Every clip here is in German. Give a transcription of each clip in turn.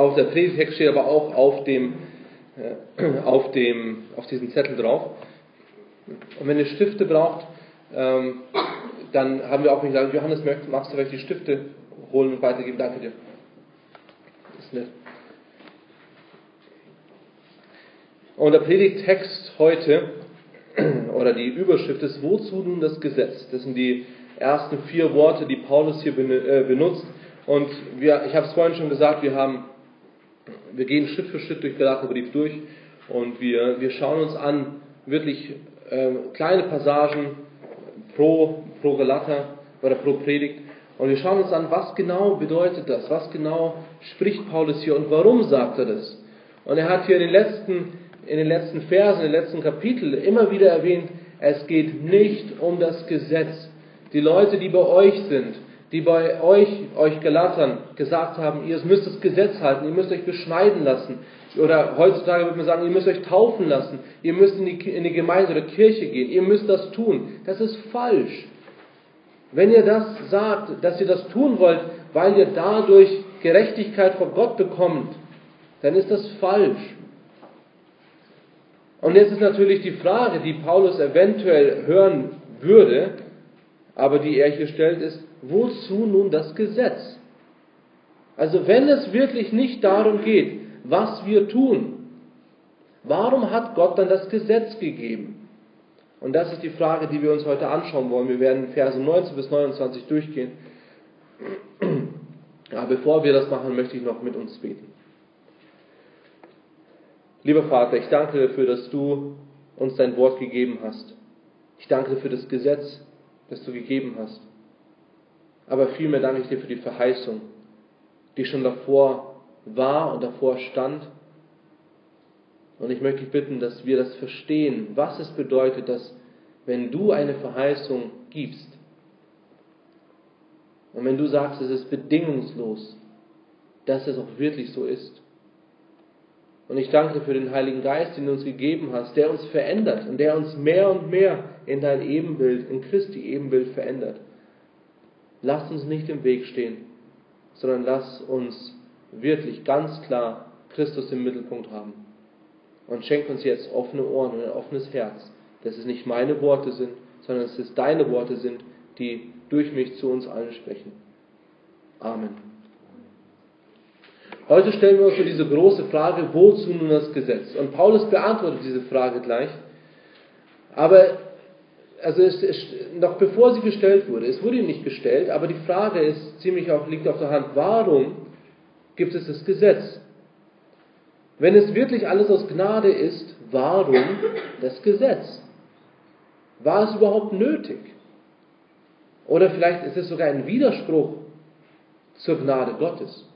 auf der Predigthexe steht, aber auch auf diesem Zettel drauf. Und wenn ihr Stifte braucht, dann haben wir auch nicht gesagt, Johannes, magst du vielleicht die Stifte holen und weitergeben? Danke dir. Das ist nett. Und der Predigttext heute, oder die Überschrift ist, wozu nun das Gesetz? Das sind die ersten 4 Worte, die Paulus hier benutzt. Und ich habe es vorhin schon gesagt, wir gehen Schritt für Schritt durch Galaterbrief durch und wir schauen uns an, wirklich kleine Passagen pro Galater oder pro Predigt. Und wir schauen uns an, was genau bedeutet das? Was genau spricht Paulus hier und warum sagt er das? Und er hat hier in den letzten Versen, in den letzten Kapiteln immer wieder erwähnt, es geht nicht um das Gesetz. Die Leute, die bei euch sind, die bei euch Galatern, gesagt haben, ihr müsst das Gesetz halten, ihr müsst euch beschneiden lassen. Oder heutzutage würde man sagen, ihr müsst euch taufen lassen, ihr müsst in die Gemeinde oder Kirche gehen, ihr müsst das tun. Das ist falsch. Wenn ihr das sagt, dass ihr das tun wollt, weil ihr dadurch Gerechtigkeit von Gott bekommt, dann ist das falsch. Und jetzt ist natürlich die Frage, die Paulus eventuell hören würde, aber die er hier stellt, ist, wozu nun das Gesetz? Also wenn es wirklich nicht darum geht, was wir tun, warum hat Gott dann das Gesetz gegeben? Und das ist die Frage, die wir uns heute anschauen wollen. Wir werden Verse 19 bis 29 durchgehen. Aber bevor wir das machen, möchte ich noch mit uns beten. Lieber Vater, ich danke dir dafür, dass du uns dein Wort gegeben hast. Ich danke dir für das Gesetz, das du gegeben hast. Aber vielmehr danke ich dir für die Verheißung, die schon davor war und davor stand. Und ich möchte dich bitten, dass wir das verstehen, was es bedeutet, dass wenn du eine Verheißung gibst und wenn du sagst, es ist bedingungslos, dass es auch wirklich so ist. Und ich danke dir für den Heiligen Geist, den du uns gegeben hast, der uns verändert und der uns mehr und mehr in dein Ebenbild, in Christi Ebenbild verändert. Lass uns nicht im Weg stehen, sondern lass uns wirklich ganz klar Christus im Mittelpunkt haben. Und schenk uns jetzt offene Ohren und ein offenes Herz, dass es nicht meine Worte sind, sondern dass es deine Worte sind, die durch mich zu uns allen sprechen. Amen. Heute stellen wir uns so diese große Frage, wozu nun das Gesetz? Und Paulus beantwortet diese Frage gleich. Aber, also noch bevor sie gestellt wurde, es wurde ihm nicht gestellt, aber die Frage ist liegt auf der Hand, warum gibt es das Gesetz? Wenn es wirklich alles aus Gnade ist, warum das Gesetz? War es überhaupt nötig? Oder vielleicht ist es sogar ein Widerspruch zur Gnade Gottes.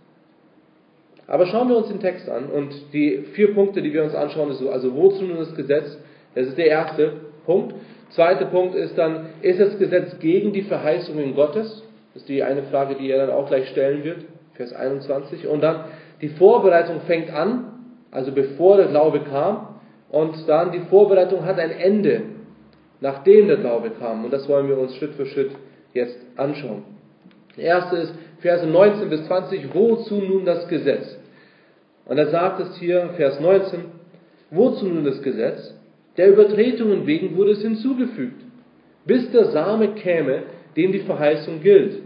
Aber schauen wir uns den Text an und die 4 Punkte, die wir uns anschauen, ist so, also wozu nun das Gesetz? Das ist der erste Punkt. Zweiter Punkt ist dann, ist das Gesetz gegen die Verheißungen Gottes? Das ist die eine Frage, die er dann auch gleich stellen wird, Vers 21. Und dann, die Vorbereitung fängt an, also bevor der Glaube kam. Und dann, die Vorbereitung hat ein Ende, nachdem der Glaube kam. Und das wollen wir uns Schritt für Schritt jetzt anschauen. Der erste ist Verse 19 bis 20, wozu nun das Gesetz? Und er sagt es hier, Vers 19, wozu nun das Gesetz? Der Übertretungen wegen wurde es hinzugefügt, bis der Same käme, dem die Verheißung gilt.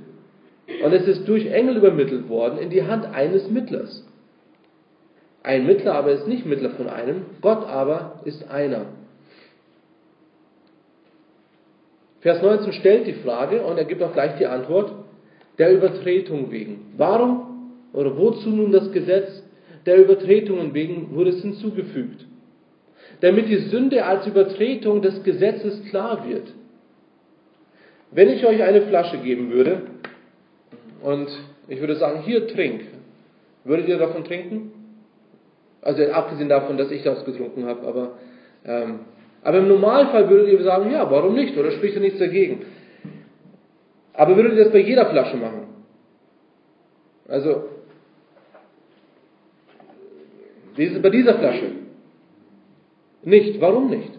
Und es ist durch Engel übermittelt worden in die Hand eines Mittlers. Ein Mittler aber ist nicht Mittler von einem, Gott aber ist einer. Vers 19 stellt die Frage und er gibt auch gleich die Antwort, der Übertretung wegen. Warum oder wozu nun das Gesetz? Der Übertretungen wegen wurde es hinzugefügt. Damit die Sünde als Übertretung des Gesetzes klar wird. Wenn ich euch eine Flasche geben würde und ich würde sagen, hier trink, würdet ihr davon trinken? Also abgesehen davon, dass ich das getrunken habe, aber im Normalfall würdet ihr sagen, ja, warum nicht? Oder spricht ihr nichts dagegen? Aber würdet ihr das bei jeder Flasche machen? Also, bei dieser Flasche? Nicht. Warum nicht?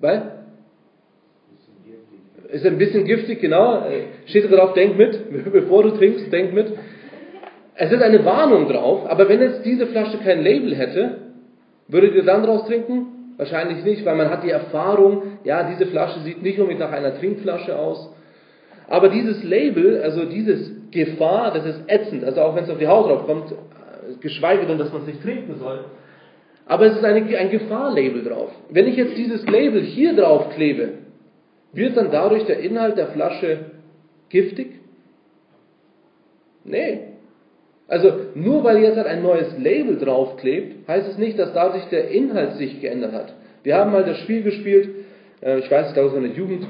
Weil? Ist ein bisschen giftig, genau. Steht da drauf, denk mit. Bevor du trinkst, denk mit. Es ist eine Warnung drauf, aber wenn jetzt diese Flasche kein Label hätte, würdet ihr dann draus trinken? Wahrscheinlich nicht, weil man hat die Erfahrung, ja, diese Flasche sieht nicht unbedingt nach einer Trinkflasche aus. Aber dieses Label, also dieses Gefahr, das ist ätzend. Also auch wenn es auf die Haut drauf kommt, geschweige denn, dass man es nicht trinken soll. Aber es ist ein Gefahrlabel drauf. Wenn ich jetzt dieses Label hier drauf klebe, wird dann dadurch der Inhalt der Flasche giftig? Nee. Also nur weil jetzt halt ein neues Label draufklebt, heißt es nicht, dass dadurch der Inhalt sich geändert hat. Wir haben mal das Spiel gespielt, ich weiß, ich glaube, es war in der Jugend,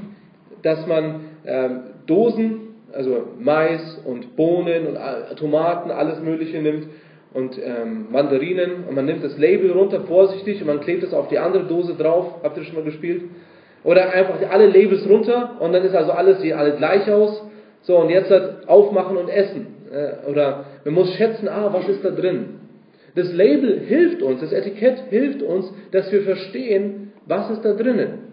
dass man Dosen, also Mais und Bohnen und Tomaten, alles Mögliche nimmt und Mandarinen und man nimmt das Label runter vorsichtig und man klebt es auf die andere Dose drauf. Habt ihr schon mal gespielt? Oder einfach alle Labels runter und dann ist also alles, sieht alle gleich aus. So, und jetzt halt aufmachen und essen. Oder man muss schätzen, was ist da drin? Das Label hilft uns, das Etikett hilft uns, dass wir verstehen, was ist da drinnen.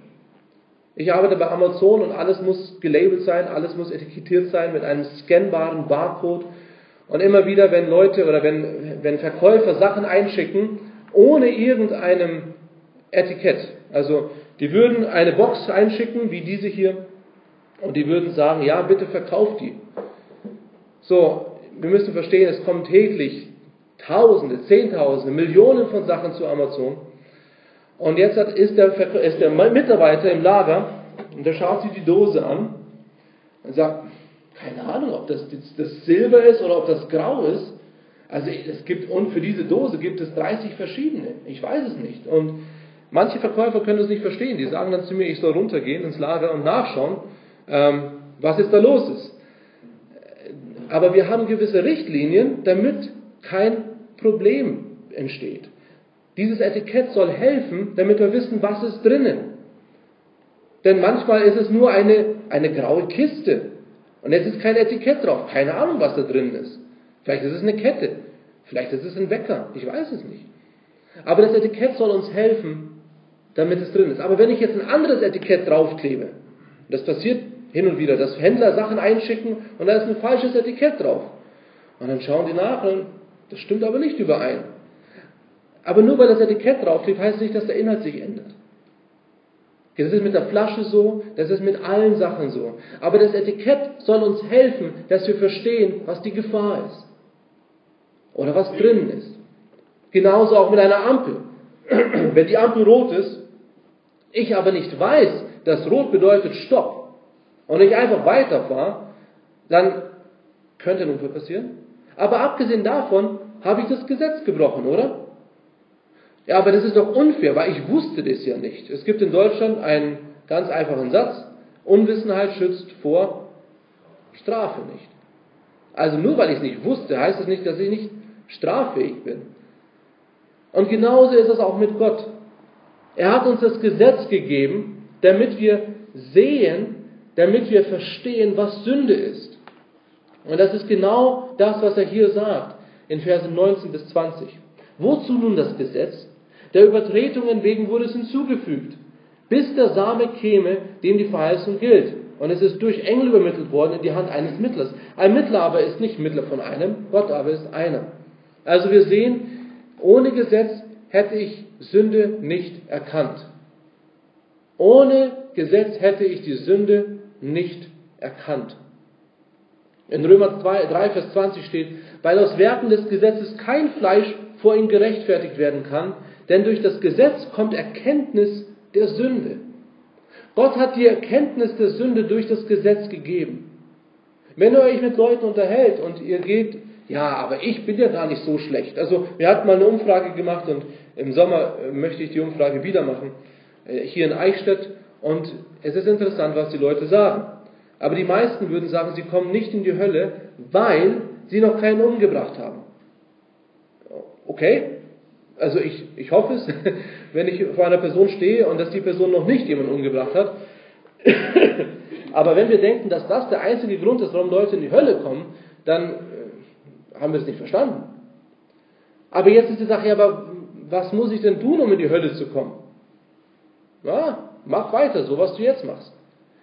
Ich arbeite bei Amazon und alles muss gelabelt sein, alles muss etikettiert sein mit einem scannbaren Barcode. Und immer wieder, wenn Leute oder wenn Verkäufer Sachen einschicken, ohne irgendeinem Etikett. Also, die würden eine Box einschicken, wie diese hier, und die würden sagen, ja, bitte verkauft die. So, wir müssen verstehen, es kommen täglich Tausende, Zehntausende, Millionen von Sachen zu Amazon. Und jetzt ist der Mitarbeiter im Lager und der schaut sich die Dose an und sagt, keine Ahnung, ob das Silber ist oder ob das Grau ist. Also und für diese Dose gibt es 30 verschiedene. Ich weiß es nicht. Und manche Verkäufer können das nicht verstehen. Die sagen dann zu mir, ich soll runtergehen ins Lager und nachschauen, was jetzt da los ist. Aber wir haben gewisse Richtlinien, damit kein Problem entsteht. Dieses Etikett soll helfen, damit wir wissen, was ist drinnen. Denn manchmal ist es nur eine graue Kiste. Und jetzt ist kein Etikett drauf. Keine Ahnung, was da drin ist. Vielleicht ist es eine Kette. Vielleicht ist es ein Wecker. Ich weiß es nicht. Aber das Etikett soll uns helfen, damit es drin ist. Aber wenn ich jetzt ein anderes Etikett draufklebe, das passiert hin und wieder, dass Händler Sachen einschicken und da ist ein falsches Etikett drauf. Und dann schauen die nach und das stimmt aber nicht überein. Aber nur weil das Etikett draufklebt, heißt es nicht, dass der Inhalt sich ändert. Das ist mit der Flasche so, das ist mit allen Sachen so. Aber das Etikett soll uns helfen, dass wir verstehen, was die Gefahr ist. Oder was drin ist. Genauso auch mit einer Ampel. Wenn die Ampel rot ist, ich aber nicht weiß, dass rot bedeutet Stopp und ich einfach weiterfahre, dann könnte ein Unfall passieren. Aber abgesehen davon habe ich das Gesetz gebrochen, oder? Ja, aber das ist doch unfair, weil ich wusste das ja nicht. Es gibt in Deutschland einen ganz einfachen Satz, Unwissenheit schützt vor Strafe nicht. Also nur weil ich es nicht wusste, heißt es nicht, dass ich nicht straffähig bin. Und genauso ist es auch mit Gott. Er hat uns das Gesetz gegeben, damit wir sehen, damit wir verstehen, was Sünde ist. Und das ist genau das, was er hier sagt, in Versen 19 bis 20. Wozu nun das Gesetz? Der Übertretungen wegen wurde es hinzugefügt, bis der Same käme, dem die Verheißung gilt. Und es ist durch Engel übermittelt worden in die Hand eines Mittlers. Ein Mittler aber ist nicht Mittler von einem, Gott aber ist einer. Also wir sehen, ohne Gesetz hätte ich Sünde nicht erkannt. Ohne Gesetz hätte ich die Sünde nicht erkannt. In Römer 3, Vers 20 steht, weil aus Werken des Gesetzes kein Fleisch vor ihm gerechtfertigt werden kann, denn durch das Gesetz kommt Erkenntnis der Sünde. Gott hat die Erkenntnis der Sünde durch das Gesetz gegeben. Wenn ihr euch mit Leuten unterhält und ihr geht, ja, aber ich bin ja gar nicht so schlecht. Also wir hatten mal eine Umfrage gemacht und im Sommer möchte ich die Umfrage wieder machen, hier in Eichstätt. Und es ist interessant, was die Leute sagen. Aber die meisten würden sagen, sie kommen nicht in die Hölle, weil sie noch keinen umgebracht haben. Okay, also ich hoffe es, wenn ich vor einer Person stehe und dass die Person noch nicht jemanden umgebracht hat. Aber wenn wir denken, dass das der einzige Grund ist, warum Leute in die Hölle kommen, dann haben wir es nicht verstanden. Aber jetzt ist die Sache, ja, aber was muss ich denn tun, um in die Hölle zu kommen? Ja, mach weiter, so was du jetzt machst.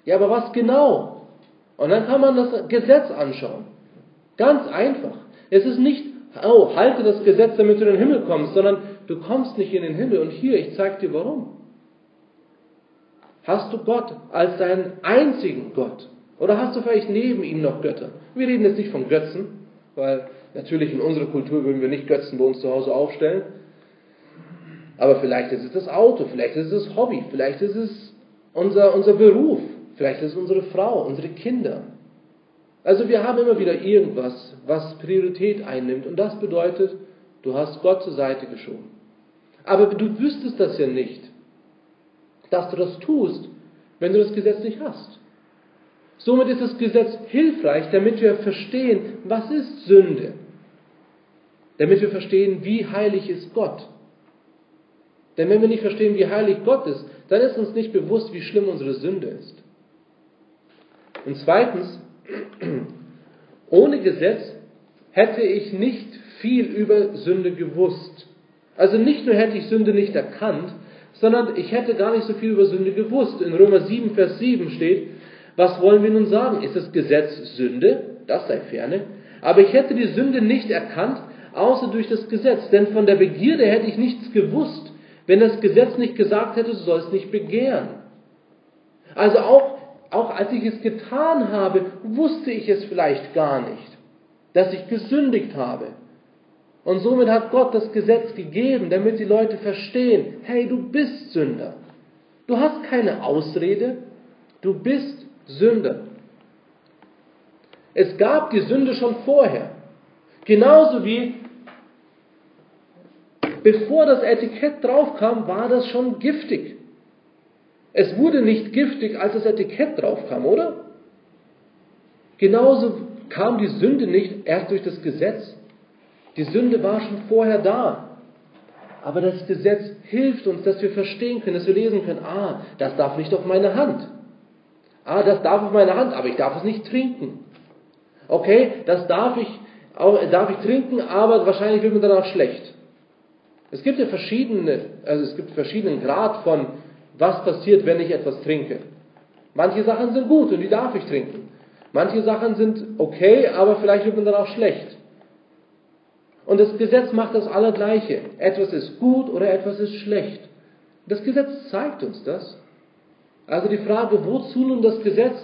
Ja, aber was genau? Und dann kann man das Gesetz anschauen. Ganz einfach. Es ist nicht, oh, halte das Gesetz, damit du in den Himmel kommst, sondern du kommst nicht in den Himmel. Und hier, ich zeige dir warum. Hast du Gott als deinen einzigen Gott? Oder hast du vielleicht neben ihm noch Götter? Wir reden jetzt nicht von Götzen, weil natürlich in unserer Kultur würden wir nicht Götzen bei uns zu Hause aufstellen. Aber vielleicht ist es das Auto, vielleicht ist es das Hobby, vielleicht ist es unser Beruf, vielleicht ist es unsere Frau, unsere Kinder. Also wir haben immer wieder irgendwas, was Priorität einnimmt. Und das bedeutet, du hast Gott zur Seite geschoben. Aber du wüsstest das ja nicht, dass du das tust, wenn du das Gesetz nicht hast. Somit ist das Gesetz hilfreich, damit wir verstehen, was ist Sünde. Damit wir verstehen, wie heilig ist Gott. Denn wenn wir nicht verstehen, wie heilig Gott ist, dann ist uns nicht bewusst, wie schlimm unsere Sünde ist. Und zweitens, ohne Gesetz hätte ich nicht viel über Sünde gewusst. Also nicht nur hätte ich Sünde nicht erkannt, sondern ich hätte gar nicht so viel über Sünde gewusst. In Römer 7, Vers 7 steht, was wollen wir nun sagen? Ist das Gesetz Sünde? Das sei ferne. Aber ich hätte die Sünde nicht erkannt, außer durch das Gesetz. Denn von der Begierde hätte ich nichts gewusst, wenn das Gesetz nicht gesagt hätte, du sollst nicht begehren. Also auch als ich es getan habe, wusste ich es vielleicht gar nicht, dass ich gesündigt habe. Und somit hat Gott das Gesetz gegeben, damit die Leute verstehen, hey, du bist Sünder. Du hast keine Ausrede, du bist Sünder. Es gab die Sünde schon vorher. Genauso wie bevor das Etikett draufkam, war das schon giftig. Es wurde nicht giftig, als das Etikett draufkam, oder? Genauso kam die Sünde nicht erst durch das Gesetz. Die Sünde war schon vorher da. Aber das Gesetz hilft uns, dass wir verstehen können, dass wir lesen können, ah, das darf nicht auf meine Hand. Ah, das darf auf meine Hand, aber ich darf es nicht trinken. Okay, das darf ich trinken, aber wahrscheinlich wird mir danach schlecht. Es gibt ja verschiedenen Grad von, was passiert, wenn ich etwas trinke? Manche Sachen sind gut und die darf ich trinken. Manche Sachen sind okay, aber vielleicht wird man dann auch schlecht. Und das Gesetz macht das Allergleiche. Etwas ist gut oder etwas ist schlecht. Das Gesetz zeigt uns das. Also die Frage, wozu nun das Gesetz?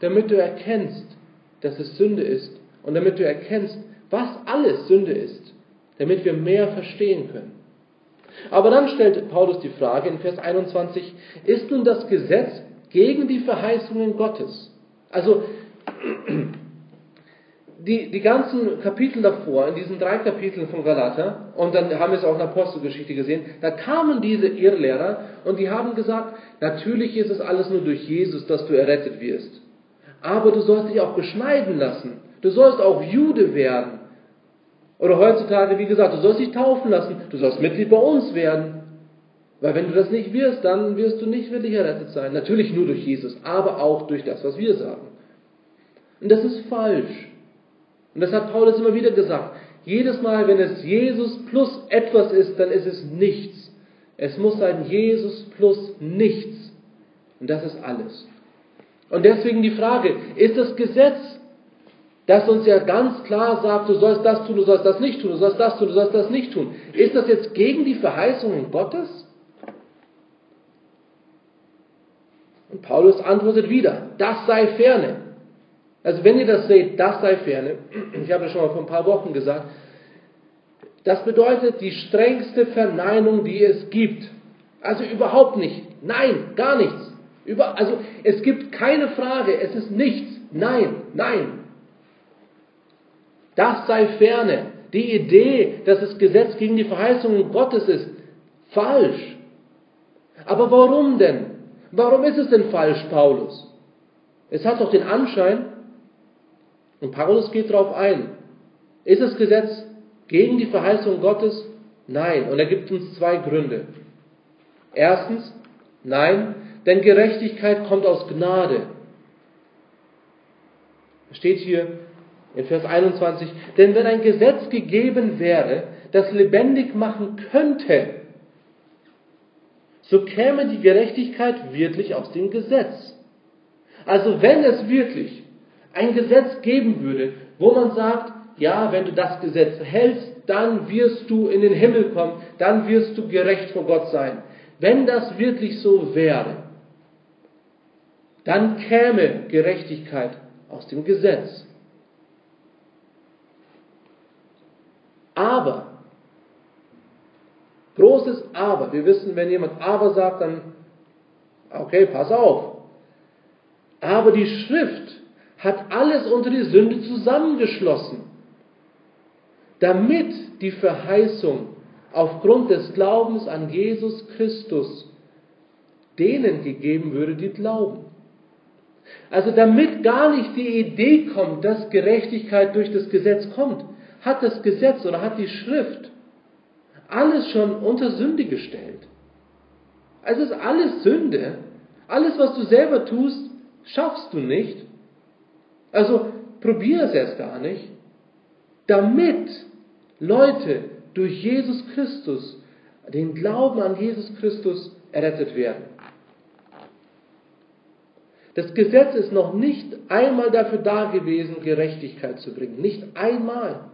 Damit du erkennst, dass es Sünde ist. Und damit du erkennst, was alles Sünde ist. Damit wir mehr verstehen können. Aber dann stellt Paulus die Frage in Vers 21, ist nun das Gesetz gegen die Verheißungen Gottes? Also die ganzen Kapitel davor, in diesen 3 Kapiteln von Galater, und dann haben wir es auch in der Apostelgeschichte gesehen, da kamen diese Irrlehrer und die haben gesagt, natürlich ist es alles nur durch Jesus, dass du errettet wirst. Aber du sollst dich auch beschneiden lassen. Du sollst auch Jude werden. Oder heutzutage, wie gesagt, du sollst dich taufen lassen, du sollst Mitglied bei uns werden. Weil wenn du das nicht wirst, dann wirst du nicht wirklich errettet sein. Natürlich nur durch Jesus, aber auch durch das, was wir sagen. Und das ist falsch. Und das hat Paulus immer wieder gesagt. Jedes Mal, wenn es Jesus plus etwas ist, dann ist es nichts. Es muss sein Jesus plus nichts. Und das ist alles. Und deswegen die Frage, ist das Gesetz, das uns ja ganz klar sagt, du sollst das tun, du sollst das nicht tun, du sollst das tun, du sollst das nicht tun. Ist das jetzt gegen die Verheißungen Gottes? Und Paulus antwortet wieder, das sei ferne. Also wenn ihr das seht, das sei ferne. Ich habe das schon mal vor ein paar Wochen gesagt. Das bedeutet die strengste Verneinung, die es gibt. Also überhaupt nicht. Nein, gar nichts. Also es gibt keine Frage, es ist nichts. Nein, nein. Das sei ferne. Die Idee, dass das Gesetz gegen die Verheißungen Gottes ist, falsch. Aber warum denn? Warum ist es denn falsch, Paulus? Es hat doch den Anschein, und Paulus geht darauf ein, ist das Gesetz gegen die Verheißungen Gottes? Nein. Und er gibt uns 2 Gründe. Erstens, nein, denn Gerechtigkeit kommt aus Gnade. Steht hier, in Vers 21, denn wenn ein Gesetz gegeben wäre, das lebendig machen könnte, so käme die Gerechtigkeit wirklich aus dem Gesetz. Also wenn es wirklich ein Gesetz geben würde, wo man sagt, ja, wenn du das Gesetz hältst, dann wirst du in den Himmel kommen, dann wirst du gerecht vor Gott sein. Wenn das wirklich so wäre, dann käme Gerechtigkeit aus dem Gesetz. Aber, großes Aber, wir wissen, wenn jemand Aber sagt, dann, okay, pass auf. Aber die Schrift hat alles unter die Sünde zusammengeschlossen, damit die Verheißung aufgrund des Glaubens an Jesus Christus denen gegeben würde, die glauben. Also damit gar nicht die Idee kommt, dass Gerechtigkeit durch das Gesetz kommt, hat das Gesetz oder hat die Schrift alles schon unter Sünde gestellt. Also es ist alles Sünde. Alles, was du selber tust, schaffst du nicht. Also probier es erst gar nicht. Damit Leute durch Jesus Christus, den Glauben an Jesus Christus, errettet werden. Das Gesetz ist noch nicht einmal dafür da gewesen, Gerechtigkeit zu bringen. Nicht einmal.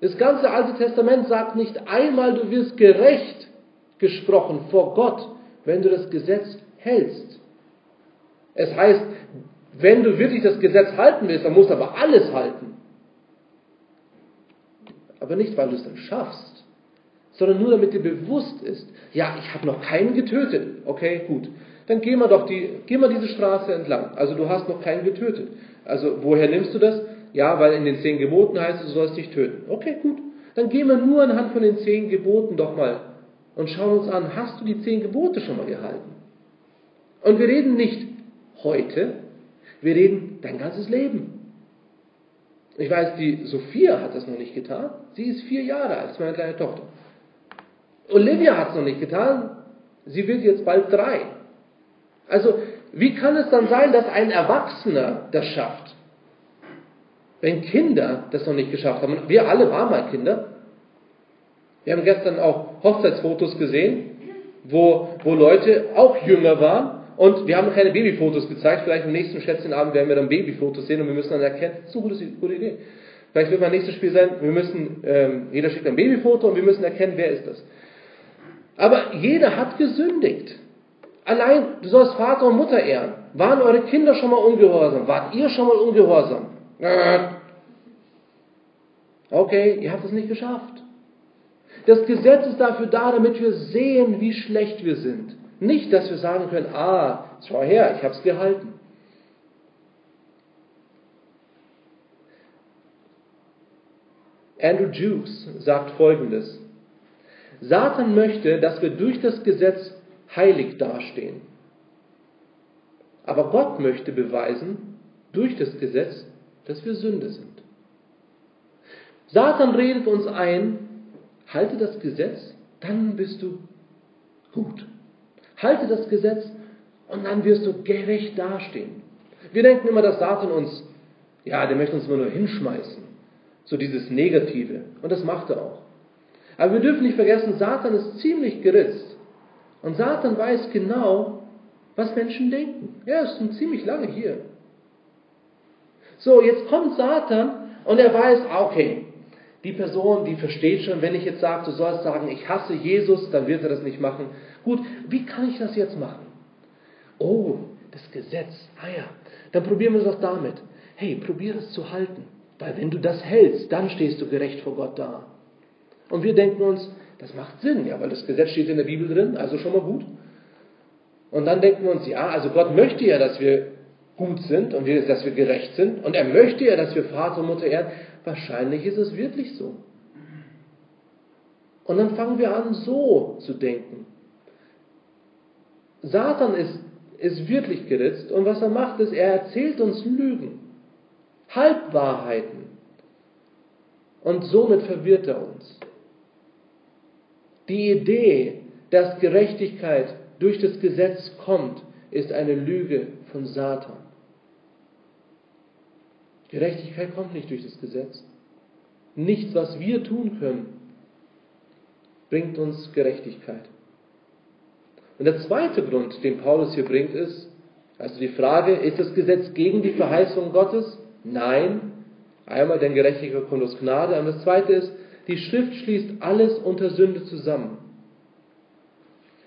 Das ganze Alte Testament sagt nicht einmal, du wirst gerecht gesprochen vor Gott, wenn du das Gesetz hältst. Es heißt, wenn du wirklich das Gesetz halten willst, dann musst du aber alles halten. Aber nicht, weil du es dann schaffst, sondern nur, damit dir bewusst ist, ja, ich habe noch keinen getötet. Okay, gut. Dann geh mal diese Straße entlang. Also du hast noch keinen getötet. Also woher nimmst du das? Ja, weil in den 10 Geboten heißt es, du sollst nicht töten. Okay, gut. Dann gehen wir nur anhand von den 10 Geboten doch mal und schauen uns an, hast du die 10 Gebote schon mal gehalten? Und wir reden nicht heute, wir reden dein ganzes Leben. Ich weiß, die Sophia hat das noch nicht getan. Sie ist 4 Jahre alt, ist meine kleine Tochter. Olivia hat es noch nicht getan. Sie wird jetzt bald 3. Also, wie kann es dann sein, dass ein Erwachsener das schafft? Wenn Kinder das noch nicht geschafft haben. Wir alle waren mal Kinder. Wir haben gestern auch Hochzeitsfotos gesehen, wo Leute auch jünger waren. Und wir haben keine Babyfotos gezeigt. Vielleicht am nächsten Schätzchenabend werden wir dann Babyfotos sehen und wir müssen dann erkennen, das ist eine gute Idee. Vielleicht wird mein nächstes Spiel sein, jeder schickt ein Babyfoto und wir müssen erkennen, wer ist das. Aber jeder hat gesündigt. Allein, du sollst Vater und Mutter ehren. Waren eure Kinder schon mal ungehorsam? Wart ihr schon mal ungehorsam? Okay, ihr habt es nicht geschafft. Das Gesetz ist dafür da, damit wir sehen, wie schlecht wir sind. Nicht, dass wir sagen können, schau her, ich habe es gehalten. Andrew Jukes sagt Folgendes: Satan möchte, dass wir durch das Gesetz heilig dastehen. Aber Gott möchte beweisen, durch das Gesetz, dass wir Sünder sind. Satan redet uns ein, halte das Gesetz, dann bist du gut. Halte das Gesetz und dann wirst du gerecht dastehen. Wir denken immer, dass Satan uns, der möchte uns immer nur hinschmeißen. So dieses Negative. Und das macht er auch. Aber wir dürfen nicht vergessen, Satan ist ziemlich geritzt. Und Satan weiß genau, was Menschen denken. Er ist schon ziemlich lange hier. So, jetzt kommt Satan und er weiß, okay, die Person, die versteht schon, wenn ich jetzt sage, du sollst sagen, ich hasse Jesus, dann wird er das nicht machen. Gut, wie kann ich das jetzt machen? Oh, das Gesetz. Dann probieren wir es doch damit. Hey, probier es zu halten. Weil wenn du das hältst, dann stehst du gerecht vor Gott da. Und wir denken uns, das macht Sinn, weil das Gesetz steht in der Bibel drin, also schon mal gut. Und dann denken wir uns, also Gott möchte ja, dass wir gut sind und dass wir gerecht sind. Und er möchte ja, dass wir Vater und Mutter ehren. Wahrscheinlich ist es wirklich so. Und dann fangen wir an, so zu denken. Satan ist wirklich geritzt und was er macht, ist, er erzählt uns Lügen, Halbwahrheiten und somit verwirrt er uns. Die Idee, dass Gerechtigkeit durch das Gesetz kommt, ist eine Lüge von Satan. Gerechtigkeit kommt nicht durch das Gesetz. Nichts, was wir tun können, bringt uns Gerechtigkeit. Und der zweite Grund, den Paulus hier bringt, ist, also die Frage, ist das Gesetz gegen die Verheißung Gottes? Nein, Einmal denn Gerechtigkeit aus Gnade. Und das zweite ist, die Schrift schließt alles unter Sünde zusammen.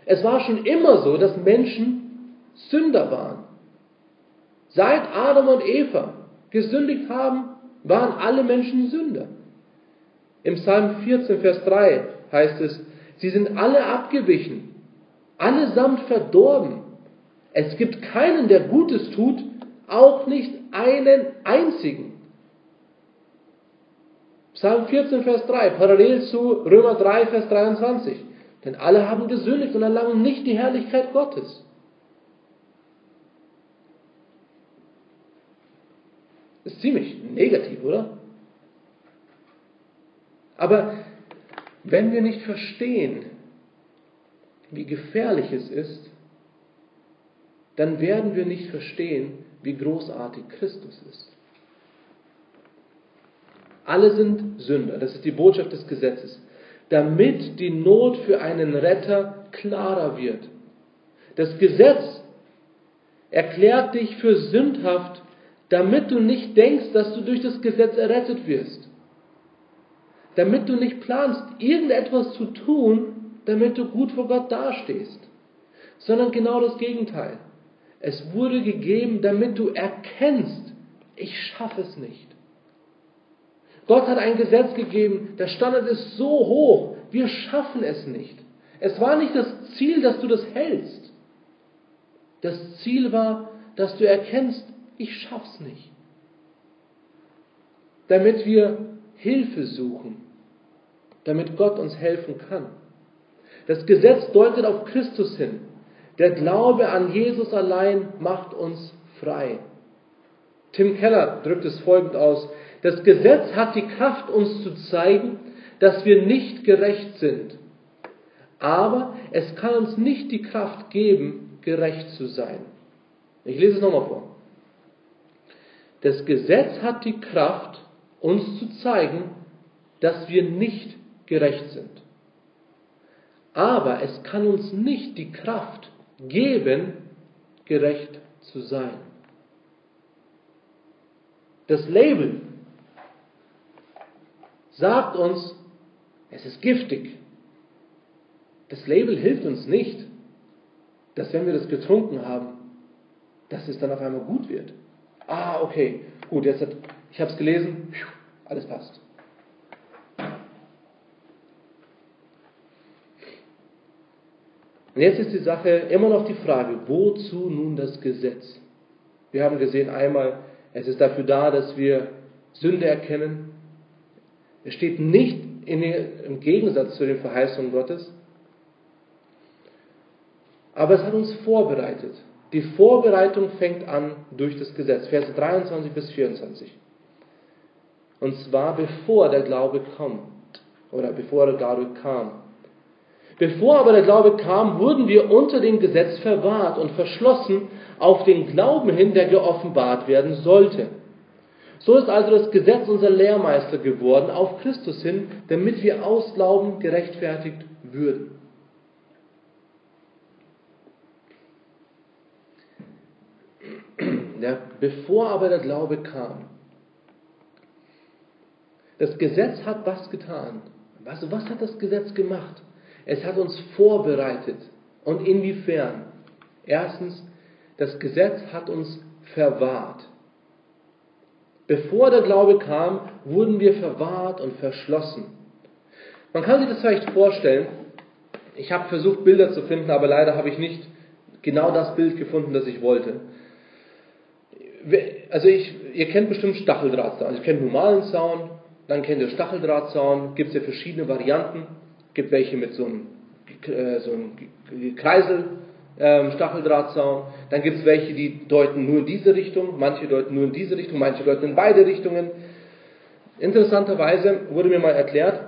Es war schon immer so, dass Menschen Sünder waren. Seit Adam und Eva gesündigt haben, waren alle Menschen Sünder. Im Psalm 14, Vers 3 heißt es, sie sind alle abgewichen, allesamt verdorben. Es gibt keinen, der Gutes tut, auch nicht einen einzigen. Psalm 14, Vers 3, parallel zu Römer 3, Vers 23. Denn alle haben gesündigt und erlangen nicht die Herrlichkeit Gottes. Ist ziemlich negativ, oder? Aber wenn wir nicht verstehen, wie gefährlich es ist, dann werden wir nicht verstehen, wie großartig Christus ist. Alle sind Sünder, das ist die Botschaft des Gesetzes, damit die Not für einen Retter klarer wird. Das Gesetz erklärt dich für sündhaft, damit du nicht denkst, dass du durch das Gesetz errettet wirst. Damit du nicht planst, irgendetwas zu tun, damit du gut vor Gott dastehst. Sondern genau das Gegenteil. Es wurde gegeben, damit du erkennst, ich schaffe es nicht. Gott hat ein Gesetz gegeben, der Standard ist so hoch, wir schaffen es nicht. Es war nicht das Ziel, dass du das hältst. Das Ziel war, dass du erkennst, ich schaff's nicht. Damit wir Hilfe suchen, damit Gott uns helfen kann. Das Gesetz deutet auf Christus hin. Der Glaube an Jesus allein macht uns frei. Tim Keller drückt es folgend aus: Das Gesetz hat die Kraft, uns zu zeigen, dass wir nicht gerecht sind. Aber es kann uns nicht die Kraft geben, gerecht zu sein. Ich lese es nochmal vor. Das Gesetz hat die Kraft, uns zu zeigen, dass wir nicht gerecht sind. Aber es kann uns nicht die Kraft geben, gerecht zu sein. Das Label sagt uns, es ist giftig. Das Label hilft uns nicht, dass wenn wir das getrunken haben, dass es dann auf einmal gut wird. Ah, okay, gut, jetzt ich habe es gelesen, alles passt. Und jetzt ist die Sache immer noch die Frage, wozu nun das Gesetz? Wir haben gesehen einmal, es ist dafür da, dass wir Sünde erkennen. Es steht nicht im Gegensatz zu den Verheißungen Gottes. Aber es hat uns vorbereitet. Die Vorbereitung fängt an durch das Gesetz. Verse 23 bis 24. Und zwar bevor der Glaube kommt. Oder bevor der Glaube kam. Bevor aber der Glaube kam, wurden wir unter dem Gesetz verwahrt und verschlossen auf den Glauben hin, der geoffenbart werden sollte. So ist also das Gesetz unser Lehrmeister geworden, auf Christus hin, damit wir aus Glauben gerechtfertigt würden. Ja, bevor aber der Glaube kam. Das Gesetz hat was getan. Also was hat das Gesetz gemacht? Es hat uns vorbereitet. Und inwiefern? Erstens, das Gesetz hat uns verwahrt. Bevor der Glaube kam, wurden wir verwahrt und verschlossen. Man kann sich das vielleicht vorstellen. Ich habe versucht, Bilder zu finden, aber leider habe ich nicht genau das Bild gefunden, das ich wollte. Also ihr kennt bestimmt Stacheldrahtzaun. Also ihr kennt normalen Zaun, dann kennt ihr Stacheldrahtzaun. Gibt es ja verschiedene Varianten. Gibt welche mit so einem Kreisel, Stacheldrahtzaun. Dann gibt es welche, die deuten nur in diese Richtung. Manche deuten nur in diese Richtung. Manche deuten in beide Richtungen. Interessanterweise wurde mir mal erklärt,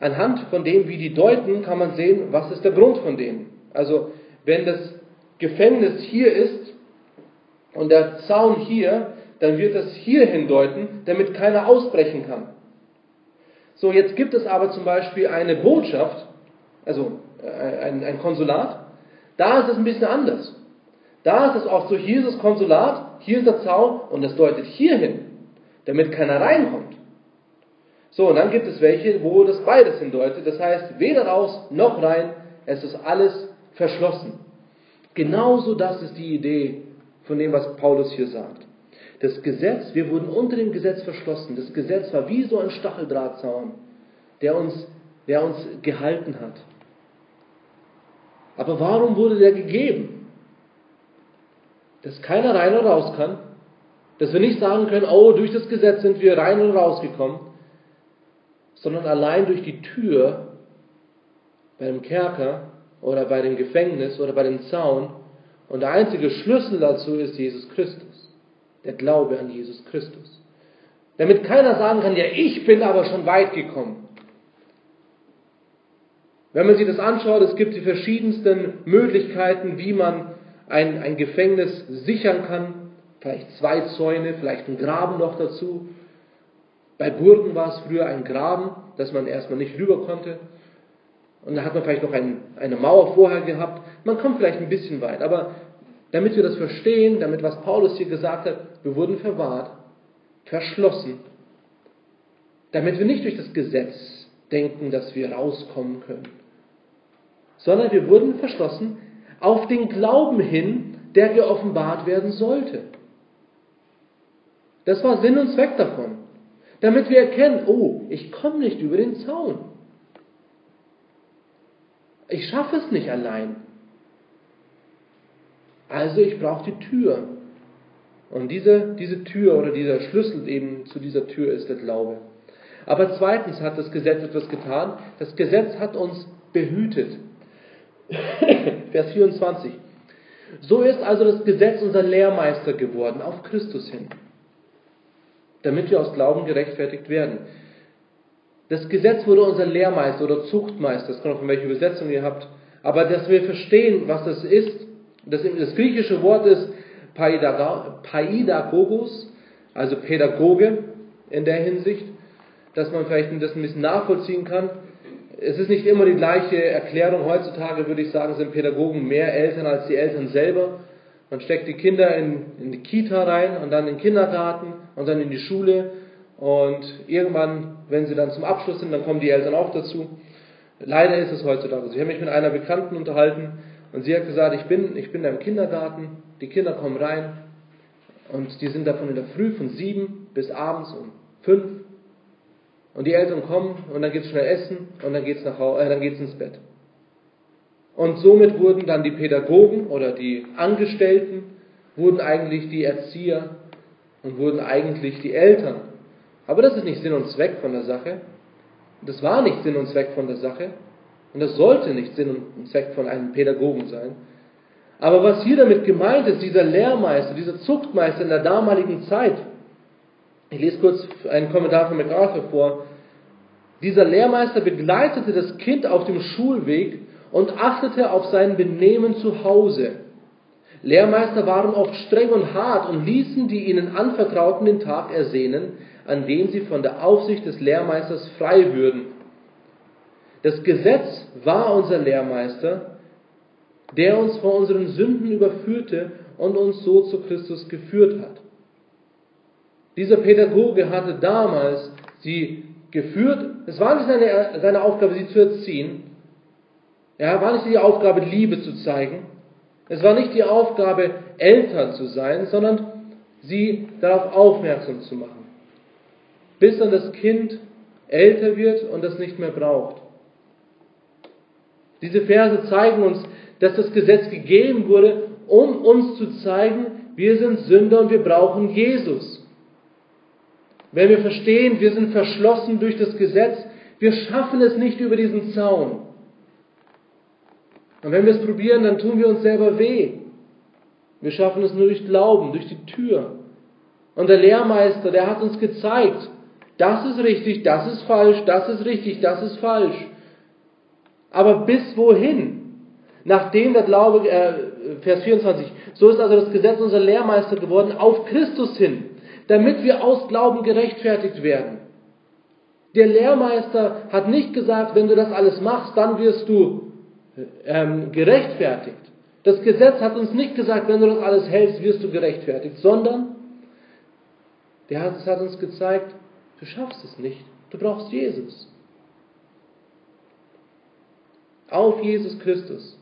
anhand von dem, wie die deuten, kann man sehen, was ist der Grund von denen. Also wenn das Gefängnis hier ist, und der Zaun hier, dann wird das hier hindeuten, damit keiner ausbrechen kann. So, jetzt gibt es aber zum Beispiel eine Botschaft, also ein Konsulat, da ist es ein bisschen anders. Da ist es auch so, hier ist das Konsulat, hier ist der Zaun und das deutet hier hin. damit keiner reinkommt. So, und dann gibt es welche, wo das beides hindeutet. Das heißt, weder raus noch rein, es ist alles verschlossen. Genauso das ist die Idee von dem, was Paulus hier sagt. Das Gesetz, wir wurden unter dem Gesetz verschlossen. Das Gesetz war wie so ein Stacheldrahtzaun, der uns gehalten hat. Aber warum wurde der gegeben? Dass keiner rein oder raus kann. Dass wir nicht sagen können, oh, durch das Gesetz sind wir rein oder rausgekommen. Sondern allein durch die Tür bei dem Kerker oder bei dem Gefängnis oder bei dem Zaun. Und der einzige Schlüssel dazu ist Jesus Christus. Der Glaube an Jesus Christus. Damit keiner sagen kann, ja, ich bin aber schon weit gekommen. Wenn man sich das anschaut, es gibt die verschiedensten Möglichkeiten, wie man ein Gefängnis sichern kann. Vielleicht 2 Zäune, vielleicht ein Graben noch dazu. Bei Burgen war es früher ein Graben, dass man erstmal nicht rüber konnte. Und da hat man vielleicht noch eine Mauer vorher gehabt. Man kommt vielleicht ein bisschen weit. Aber damit wir das verstehen, damit was Paulus hier gesagt hat, wir wurden verwahrt, verschlossen. Damit wir nicht durch das Gesetz denken, dass wir rauskommen können. Sondern wir wurden verschlossen auf den Glauben hin, der geoffenbart werden sollte. Das war Sinn und Zweck davon. Damit wir erkennen, oh, ich komme nicht über den Zaun. Ich schaffe es nicht allein. Also ich brauche die Tür. Und diese Tür oder dieser Schlüssel eben zu dieser Tür ist der Glaube. Aber zweitens hat das Gesetz etwas getan. Das Gesetz hat uns behütet. Vers 24. So ist also das Gesetz unser Lehrmeister geworden, auf Christus hin. Damit wir aus Glauben gerechtfertigt werden. Das Gesetz wurde unser Lehrmeister oder Zuchtmeister, das kommt auch von welcher Übersetzung ihr habt. Aber dass wir verstehen, was das ist, das griechische Wort ist Paidagogos, also Pädagoge in der Hinsicht, dass man vielleicht das ein bisschen nachvollziehen kann. Es ist nicht immer die gleiche Erklärung. Heutzutage würde ich sagen, sind Pädagogen mehr Eltern als die Eltern selber. Man steckt die Kinder in die Kita rein und dann in den Kindergarten und dann in die Schule. Und irgendwann, wenn sie dann zum Abschluss sind, dann kommen die Eltern auch dazu. Leider ist es heutzutage so. Ich habe mich mit einer Bekannten unterhalten und sie hat gesagt, ich bin da im Kindergarten, die Kinder kommen rein und die sind da von in der Früh von 7 bis abends um 5. Und die Eltern kommen und dann gibt es schnell Essen und dann geht es ins Bett. Und somit wurden dann die Pädagogen oder die Angestellten, wurden eigentlich die Erzieher und wurden eigentlich die Eltern. Aber das ist nicht Sinn und Zweck von der Sache. Das war nicht Sinn und Zweck von der Sache. Und das sollte nicht Sinn und Zweck von einem Pädagogen sein. Aber was hier damit gemeint ist, dieser Lehrmeister, dieser Zuchtmeister in der damaligen Zeit, ich lese kurz einen Kommentar von MacArthur vor. Dieser Lehrmeister begleitete das Kind auf dem Schulweg und achtete auf sein Benehmen zu Hause. Lehrmeister waren oft streng und hart und ließen die ihnen anvertrauten den Tag ersehnen, an dem sie von der Aufsicht des Lehrmeisters frei würden. Das Gesetz war unser Lehrmeister, der uns von unseren Sünden überführte und uns so zu Christus geführt hat. Dieser Pädagoge hatte damals sie geführt. Es war nicht seine Aufgabe, sie zu erziehen. Ja, war nicht die Aufgabe, Liebe zu zeigen. Es war nicht die Aufgabe, Eltern zu sein, sondern sie darauf aufmerksam zu machen. Bis dann das Kind älter wird und das nicht mehr braucht. Diese Verse zeigen uns, dass das Gesetz gegeben wurde, um uns zu zeigen, wir sind Sünder und wir brauchen Jesus. Wenn wir verstehen, wir sind verschlossen durch das Gesetz, wir schaffen es nicht über diesen Zaun. Und wenn wir es probieren, dann tun wir uns selber weh. Wir schaffen es nur durch Glauben, durch die Tür. Und der Lehrmeister, der hat uns gezeigt, das ist richtig, das ist falsch, das ist richtig, das ist falsch. Aber bis wohin? Nachdem der Glaube, Vers 24, so ist also das Gesetz unser Lehrmeister geworden, auf Christus hin. Damit wir aus Glauben gerechtfertigt werden. Der Lehrmeister hat nicht gesagt, wenn du das alles machst, dann wirst du gerechtfertigt. Das Gesetz hat uns nicht gesagt, wenn du das alles hältst, wirst du gerechtfertigt, sondern Der hat uns gezeigt, du schaffst es nicht, du brauchst Jesus. Auf Jesus Christus.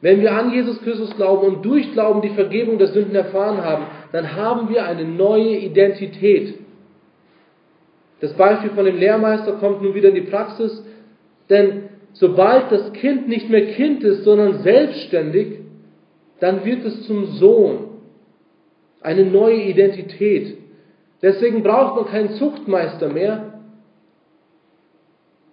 Wenn wir an Jesus Christus glauben und durch Glauben die Vergebung der Sünden erfahren haben, dann haben wir eine neue Identität. Das Beispiel von dem Lehrmeister kommt nun wieder in die Praxis, denn sobald das Kind nicht mehr Kind ist, sondern selbstständig, dann wird es zum Sohn. Eine neue Identität. Deswegen braucht man keinen Zuchtmeister mehr.